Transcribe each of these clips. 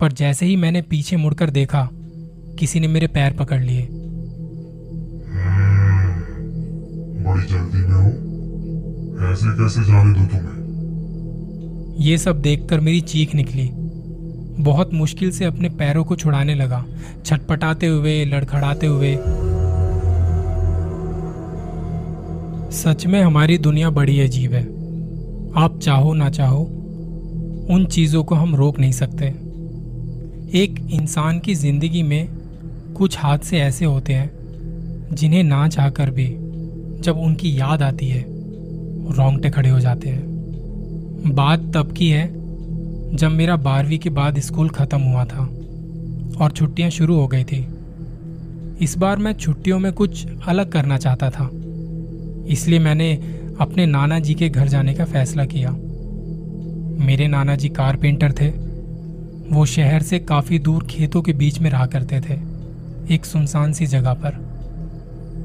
पर जैसे ही मैंने पीछे मुड़कर देखा, किसी ने मेरे पैर पकड़ लिए। बड़ी जल्दी में हो, ऐसे कैसे जाने दूं तुम्हें? ये सब देखकर मेरी चीख निकली। बहुत मुश्किल से अपने पैरों को छुड़ाने लगा, छटपटाते हुए, लड़खड़ाते हुए। सच में हमारी दुनिया बड़ी अजीब है। आप चाहो ना चाहो, उन चीज़ों को हम रोक नहीं सकते। एक इंसान की ज़िंदगी में कुछ हादसे ऐसे होते हैं जिन्हें ना चाहकर भी जब उनकी याद आती है रोंगटे खड़े हो जाते हैं। बात तब की है जब मेरा 12वीं के बाद स्कूल ख़त्म हुआ था और छुट्टियां शुरू हो गई थी। इस बार मैं छुट्टियों में कुछ अलग करना चाहता था, इसलिए मैंने अपने नाना जी के घर जाने का फैसला किया। मेरे नाना जी कारपेंटर थे। वो शहर से काफ़ी दूर खेतों के बीच में रहा करते थे, एक सुनसान सी जगह पर।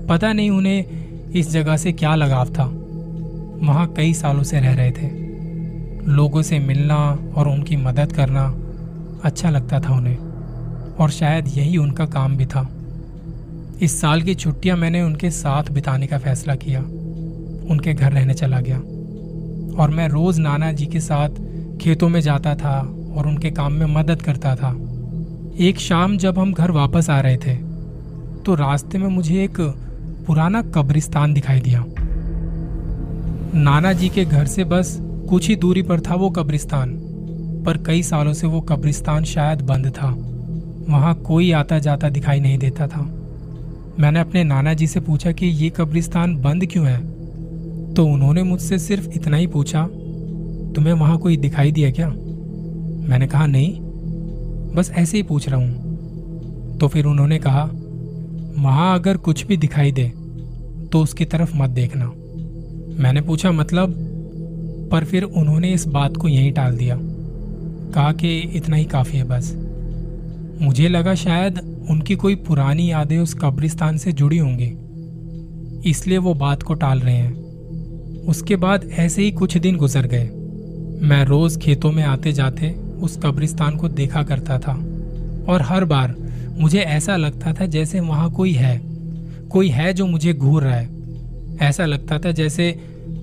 पता नहीं उन्हें इस जगह से क्या लगाव था। वहाँ कई सालों से रह रहे थे। लोगों से मिलना और उनकी मदद करना अच्छा लगता था उन्हें, और शायद यही उनका काम भी था। इस साल की छुट्टियाँ मैंने उनके साथ बिताने का फैसला किया। उनके घर रहने चला गया और मैं रोज़ नाना जी के साथ खेतों में जाता था और उनके काम में मदद करता था। एक शाम जब हम घर वापस आ रहे थे तो रास्ते में मुझे एक पुराना कब्रिस्तान दिखाई दिया। नाना जी के घर से बस कुछ ही दूरी पर था वो कब्रिस्तान, पर कई सालों से वो कब्रिस्तान शायद बंद था। वहाँ कोई आता जाता दिखाई नहीं देता था। मैंने अपने नाना जी से पूछा कि ये कब्रिस्तान बंद क्यों है, तो उन्होंने मुझसे सिर्फ इतना ही पूछा, तुम्हें वहाँ कोई दिखाई दिया क्या? मैंने कहा नहीं, बस ऐसे ही पूछ रहा हूँ। तो फिर उन्होंने कहा, वहाँ अगर कुछ भी दिखाई दे तो उसकी तरफ मत देखना। मैंने पूछा मतलब? पर फिर उन्होंने इस बात को यहीं टाल दिया, कहा कि इतना ही काफ़ी है बस। मुझे लगा शायद उनकी कोई पुरानी यादें उस कब्रिस्तान से जुड़ी होंगी, इसलिए वो बात को टाल रहे हैं। उसके बाद ऐसे ही कुछ दिन गुजर गए। मैं रोज़ खेतों में आते जाते उस कब्रिस्तान को देखा करता था और हर बार मुझे ऐसा लगता था जैसे वहाँ कोई है जो मुझे घूर रहा है। ऐसा लगता था जैसे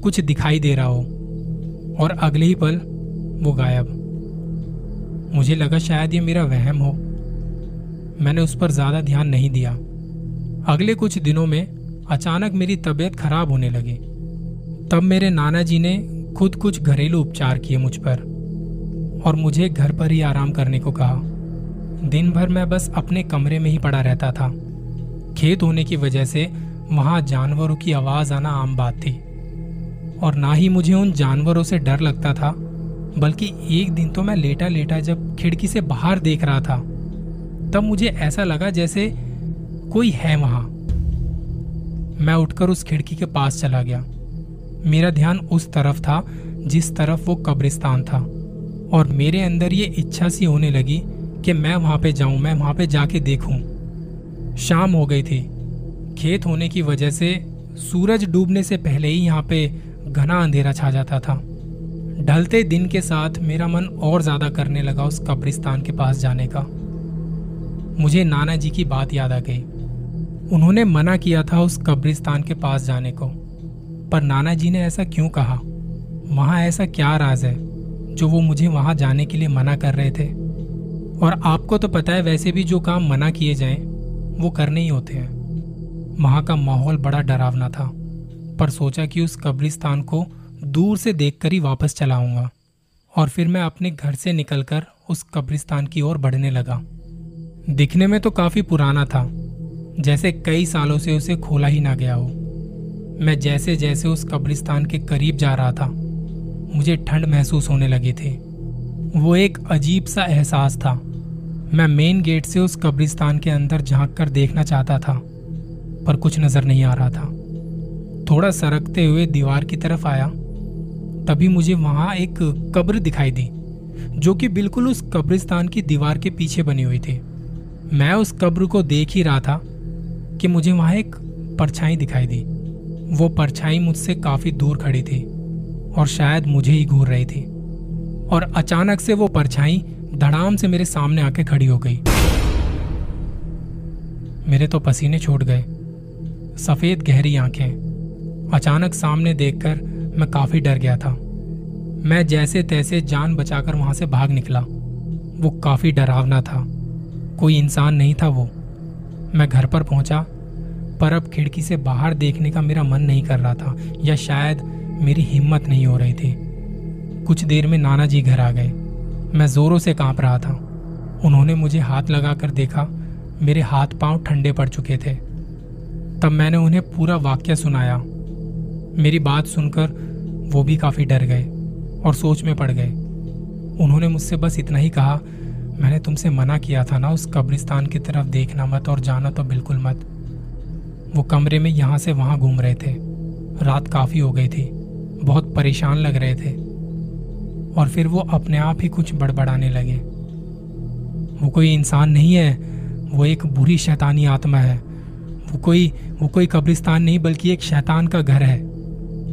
कुछ दिखाई दे रहा हो, और अगले ही पल वो गायब। मुझे लगा शायद ये मेरा वहम हो। मैंने उस पर ज़्यादा ध्यान नहीं दिया। अगले कुछ दिनों में अचानक मेरी तबीयत खराब होने लगी। तब मेरे नाना जी ने खुद कुछ घरेलू उपचार किए मुझ पर और मुझे घर पर ही आराम करने को कहा। दिन भर मैं बस अपने कमरे में ही पड़ा रहता था। खेत होने की वजह से वहाँ जानवरों की आवाज़ आना आम बात थी, और ना ही मुझे उन जानवरों से डर लगता था, बल्कि एक दिन तो मैं लेटा लेटा जब खिड़की से बाहर देख रहा था, तब मुझे ऐसा लगा जैसे कोई है वहाँ। मैं उठकर उस खिड़की के पास चला गया। मेरा ध्यान उस तरफ था जिस तरफ वो कब्रिस्तान था, और मेरे अंदर ये इच्छा सी होने लगी कि मैं वहाँ पे जाऊँ, मैं वहाँ पे जाके देखूँ। शाम हो गई थी। खेत होने की वजह से सूरज डूबने से पहले ही यहाँ पे घना अंधेरा छा जाता था। ढलते दिन के साथ मेरा मन और ज़्यादा करने लगा उस कब्रिस्तान के पास जाने का। मुझे नाना जी की बात याद आ गई। उन्होंने मना किया था उस कब्रिस्तान के पास जाने को, पर नाना जी ने ऐसा क्यों कहा? वहाँ ऐसा क्या राज है जो वो मुझे वहाँ जाने के लिए मना कर रहे थे? और आपको तो पता है वैसे भी जो काम मना किए जाएं वो करने ही होते हैं। वहाँ का माहौल बड़ा डरावना था, पर सोचा कि उस कब्रिस्तान को दूर से देखकर ही वापस चला आऊँगा। और फिर मैं अपने घर से निकलकर उस कब्रिस्तान की ओर बढ़ने लगा। दिखने में तो काफ़ी पुराना था, जैसे कई सालों से उसे खोला ही ना गया हो। मैं जैसे जैसे उस कब्रिस्तान के करीब जा रहा था, मुझे ठंड महसूस होने लगी थी। वो एक अजीब सा एहसास था। मैं मेन गेट से उस कब्रिस्तान के अंदर झांक कर देखना चाहता था, पर कुछ नज़र नहीं आ रहा था। थोड़ा सरकते हुए दीवार की तरफ आया, तभी मुझे वहाँ एक कब्र दिखाई दी जो कि बिल्कुल उस कब्रिस्तान की दीवार के पीछे बनी हुई थी। मैं उस कब्र को देख ही रहा था कि मुझे वहाँ एक परछाई दिखाई दी। वो परछाई मुझसे काफ़ी दूर खड़ी थी और शायद मुझे ही घूर रही थी, और अचानक से वो परछाई धड़ाम से मेरे सामने आके खड़ी हो गई। मेरे तो पसीने छूट गए, सफेद गहरी आंखें। अचानक सामने देखकर मैं काफी डर गया था। मैं जैसे तैसे जान बचाकर वहां से भाग निकला। वो काफी डरावना था, कोई इंसान नहीं था वो। मैं घर पर पहुंचा, पर अब खिड़की से बाहर देखने का मेरा मन नहीं कर रहा था, या शायद मेरी हिम्मत नहीं हो रही थी। कुछ देर में नाना जी घर आ गए। मैं जोरों से कांप रहा था। उन्होंने मुझे हाथ लगाकर देखा, मेरे हाथ पांव ठंडे पड़ चुके थे। तब मैंने उन्हें पूरा वाक्य सुनाया। मेरी बात सुनकर वो भी काफ़ी डर गए और सोच में पड़ गए। उन्होंने मुझसे बस इतना ही कहा, मैंने तुमसे मना किया था ना, उस कब्रिस्तान की तरफ देखना मत और जाना तो बिल्कुल मत। वो कमरे में यहाँ से वहाँ घूम रहे थे। रात काफ़ी हो गई थी, बहुत परेशान लग रहे थे। और फिर वो अपने आप ही कुछ बड़बड़ाने लगे। वो कोई इंसान नहीं है, वो एक बुरी शैतानी आत्मा है। वो कोई कब्रिस्तान नहीं बल्कि एक शैतान का घर है।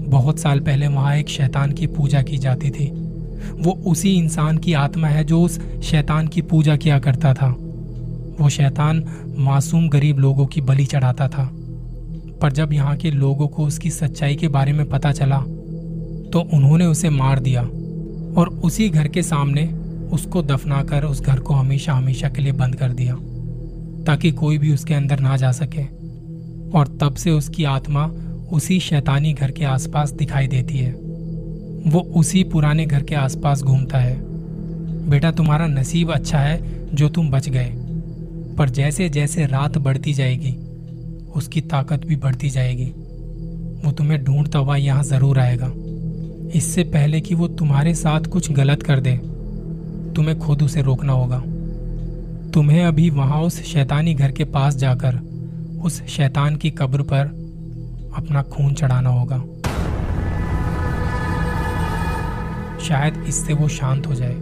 बहुत साल पहले वहाँ एक शैतान की पूजा की जाती थी। वो उसी इंसान की आत्मा है जो उस शैतान की पूजा किया करता था। वो शैतान मासूम गरीब लोगों की बलि चढ़ाता था। पर जब यहाँ के लोगों को उसकी सच्चाई के बारे में पता चला तो उन्होंने उसे मार दिया और उसी घर के सामने उसको दफनाकर उस घर को हमेशा हमेशा के लिए बंद कर दिया, ताकि कोई भी उसके अंदर ना जा सके। और तब से उसकी आत्मा उसी शैतानी घर के आसपास दिखाई देती है। वो उसी पुराने घर के आसपास घूमता है। बेटा, तुम्हारा नसीब अच्छा है जो तुम बच गए, पर जैसे जैसे रात बढ़ती जाएगी उसकी ताकत भी बढ़ती जाएगी। वो तुम्हें ढूंढता हुआ यहाँ ज़रूर आएगा। इससे पहले कि वो तुम्हारे साथ कुछ गलत कर दे, तुम्हें खुद उसे रोकना होगा। तुम्हें अभी वहाँ उस शैतानी घर के पास जाकर उस शैतान की कब्र पर अपना खून चढ़ाना होगा। शायद इससे वो शांत हो जाए।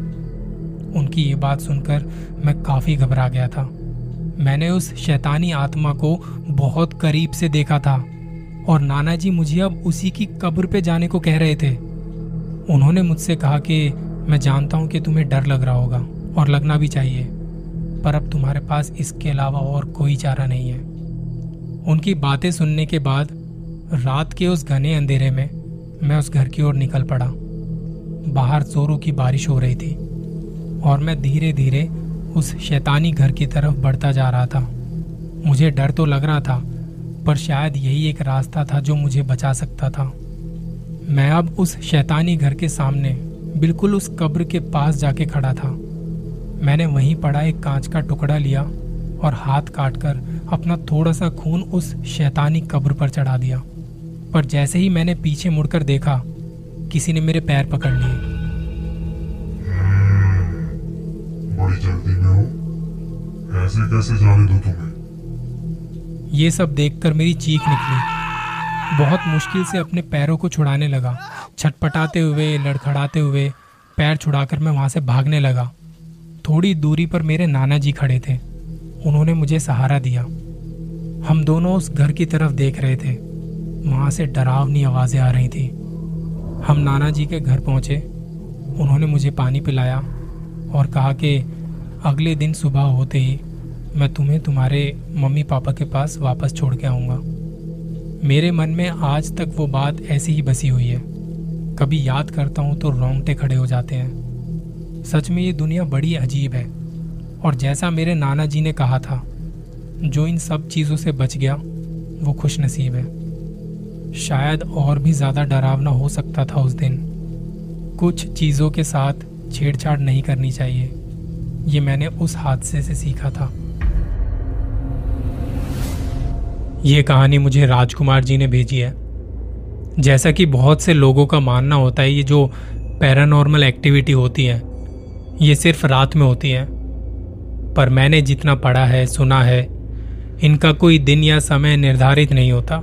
उनकी ये बात सुनकर मैं काफ़ी घबरा गया था। मैंने उस शैतानी आत्मा को बहुत करीब से देखा था और नाना जी मुझे अब उसी की कब्र पे जाने को कह रहे थे। उन्होंने मुझसे कहा कि मैं जानता हूँ कि तुम्हें डर लग रहा होगा और लगना भी चाहिए, पर अब तुम्हारे पास इसके अलावा और कोई चारा नहीं है। उनकी बातें सुनने के बाद रात के उस घने अंधेरे में मैं उस घर की ओर निकल पड़ा। बाहर जोरों की बारिश हो रही थी और मैं धीरे धीरे उस शैतानी घर की तरफ बढ़ता जा रहा था। मुझे डर तो लग रहा था, पर शायद यही एक रास्ता था जो मुझे बचा सकता था। मैं अब उस शैतानी घर के सामने बिल्कुल उस कब्र के पास जाके खड़ा था। मैंने वहीं पड़ा एक कांच का टुकड़ा लिया और हाथ काटकर अपना थोड़ा सा खून उस शैतानी कब्र पर चढ़ा दिया। पर जैसे ही मैंने पीछे मुड़कर देखा, किसी ने मेरे पैर पकड़ लिए। बड़ी जल्दी में हो, ऐसे कैसे जाने दूं तुम्हें? ये सब देखकर मेरी चीख निकली। बहुत मुश्किल से अपने पैरों को छुड़ाने लगा। छटपटाते हुए, लड़खड़ाते हुए पैर छुड़ाकर मैं वहां से भागने लगा। थोड़ी दूरी पर मेरे नाना जी खड़े थे। उन्होंने मुझे सहारा दिया। हम दोनों उस घर की तरफ देख रहे थे। वहाँ से डरावनी आवाज़ें आ रही थी। हम नाना जी के घर पहुँचे। उन्होंने मुझे पानी पिलाया और कहा कि अगले दिन सुबह होते ही मैं तुम्हें तुम्हारे मम्मी पापा के पास वापस छोड़ के आऊँगा। मेरे मन में आज तक वो बात ऐसी ही बसी हुई है। कभी याद करता हूँ तो रोंगटे खड़े हो जाते हैं। सच में ये दुनिया बड़ी अजीब है, और जैसा मेरे नाना जी ने कहा था, जो इन सब चीज़ों से बच गया वो खुशनसीब है। शायद और भी ज़्यादा डरावना हो सकता था उस दिन। कुछ चीज़ों के साथ छेड़छाड़ नहीं करनी चाहिए, ये मैंने उस हादसे से सीखा था। ये कहानी मुझे राजकुमार जी ने भेजी है। जैसा कि बहुत से लोगों का मानना होता है, ये जो पैरानॉर्मल एक्टिविटी होती है ये सिर्फ रात में होती है, पर मैंने जितना पढ़ा है, सुना है, इनका कोई दिन या समय निर्धारित नहीं होता।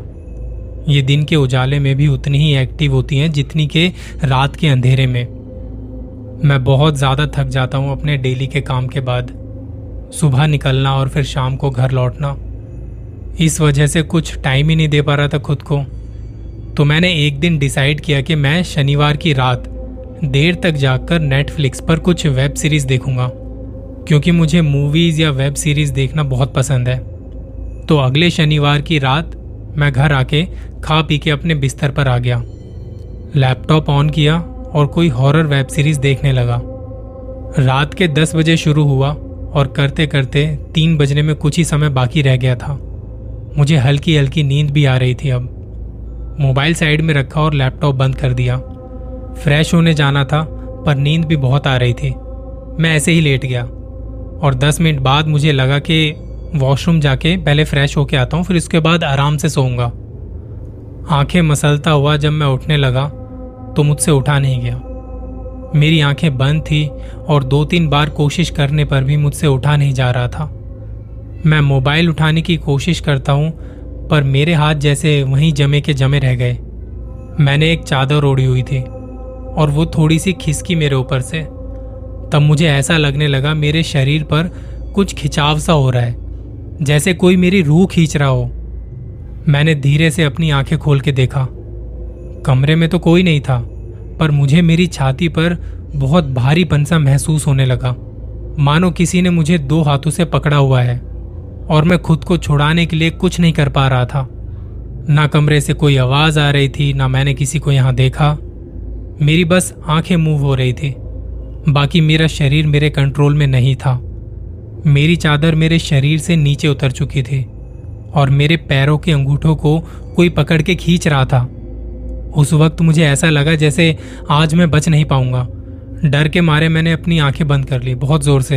ये दिन के उजाले में भी उतनी ही एक्टिव होती हैं जितनी के रात के अंधेरे में। मैं बहुत ज़्यादा थक जाता हूँ अपने डेली के काम के बाद। सुबह निकलना और फिर शाम को घर लौटना, इस वजह से कुछ टाइम ही नहीं दे पा रहा था खुद को। तो मैंने एक दिन डिसाइड किया कि मैं शनिवार की रात देर तक जाकर नेटफ्लिक्स पर कुछ वेब सीरीज देखूंगा। क्योंकि मुझे मूवीज़ या वेब सीरीज़ देखना बहुत पसंद है। तो अगले शनिवार की रात मैं घर आके खा पी के अपने बिस्तर पर आ गया, लैपटॉप ऑन किया और कोई हॉरर वेब सीरीज़ देखने लगा। रात के 10 बजे शुरू हुआ और करते करते 3 बजने में कुछ ही समय बाकी रह गया था। मुझे हल्की हल्की नींद भी आ रही थी। अब मोबाइल साइड में रखा और लैपटॉप बंद कर दिया। फ्रेश होने जाना था पर नींद भी बहुत आ रही थी। मैं ऐसे ही लेट गया और 10 मिनट बाद मुझे लगा कि वॉशरूम जाके पहले फ्रेश होके आता हूँ, फिर उसके बाद आराम से सोऊंगा। आंखें मसलता हुआ जब मैं उठने लगा तो मुझसे उठा नहीं गया। मेरी आंखें बंद थी और 2-3 बार कोशिश करने पर भी मुझसे उठा नहीं जा रहा था। मैं मोबाइल उठाने की कोशिश करता हूँ पर मेरे हाथ जैसे वहीं जमे के जमे रह गए। मैंने एक चादर ओढ़ी हुई थी और वो थोड़ी सी खिसकी मेरे ऊपर से। तब मुझे ऐसा लगने लगा मेरे शरीर पर कुछ खिंचाव सा हो रहा है, जैसे कोई मेरी रूह खींच रहा हो। मैंने धीरे से अपनी आंखें खोल के देखा। कमरे में तो कोई नहीं था पर मुझे मेरी छाती पर बहुत भारीपन सा महसूस होने लगा, मानो किसी ने मुझे 2 हाथों से पकड़ा हुआ है और मैं खुद को छुड़ाने के लिए कुछ नहीं कर पा रहा था। ना कमरे से कोई आवाज़ आ रही थी, ना मैंने किसी को यहाँ देखा। मेरी बस आंखें मूव हो रही थी, बाकी मेरा शरीर मेरे कंट्रोल में नहीं था। मेरी चादर मेरे शरीर से नीचे उतर चुकी थी और मेरे पैरों के अंगूठों को कोई पकड़ के खींच रहा था। उस वक्त मुझे ऐसा लगा जैसे आज मैं बच नहीं पाऊंगा। डर के मारे मैंने अपनी आंखें बंद कर ली बहुत ज़ोर से।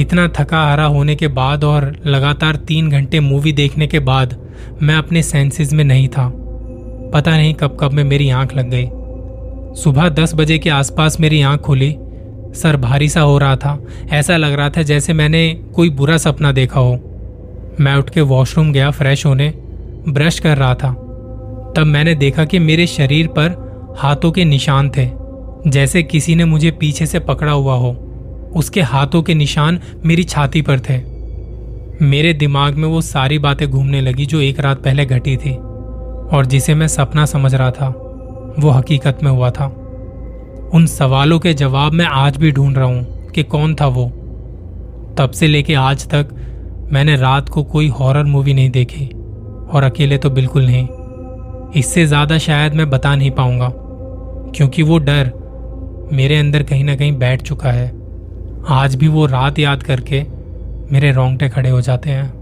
इतना थका हारा होने के बाद और लगातार 3 घंटे मूवी देखने के बाद मैं अपने सेंसेस में नहीं था। पता नहीं कब कब में मेरी आंख लग गई। सुबह 10 बजे के आसपास मेरी आंख खुली। सर भारी सा हो रहा था, ऐसा लग रहा था जैसे मैंने कोई बुरा सपना देखा हो। मैं उठ के वॉशरूम गया फ्रेश होने, ब्रश कर रहा था। तब मैंने देखा कि मेरे शरीर पर हाथों के निशान थे, जैसे किसी ने मुझे पीछे से पकड़ा हुआ हो। उसके हाथों के निशान मेरी छाती पर थे। मेरे दिमाग में वो सारी बातें घूमने लगी जो एक रात पहले घटी थी और जिसे मैं सपना समझ रहा था वो हकीकत में हुआ था। उन सवालों के जवाब मैं आज भी ढूंढ रहा हूँ कि कौन था वो। तब से लेके आज तक मैंने रात को कोई हॉरर मूवी नहीं देखी और अकेले तो बिल्कुल नहीं। इससे ज़्यादा शायद मैं बता नहीं पाऊंगा क्योंकि वो डर मेरे अंदर कहीं ना कहीं बैठ चुका है। आज भी वो रात याद करके मेरे रोंगटे खड़े हो जाते हैं।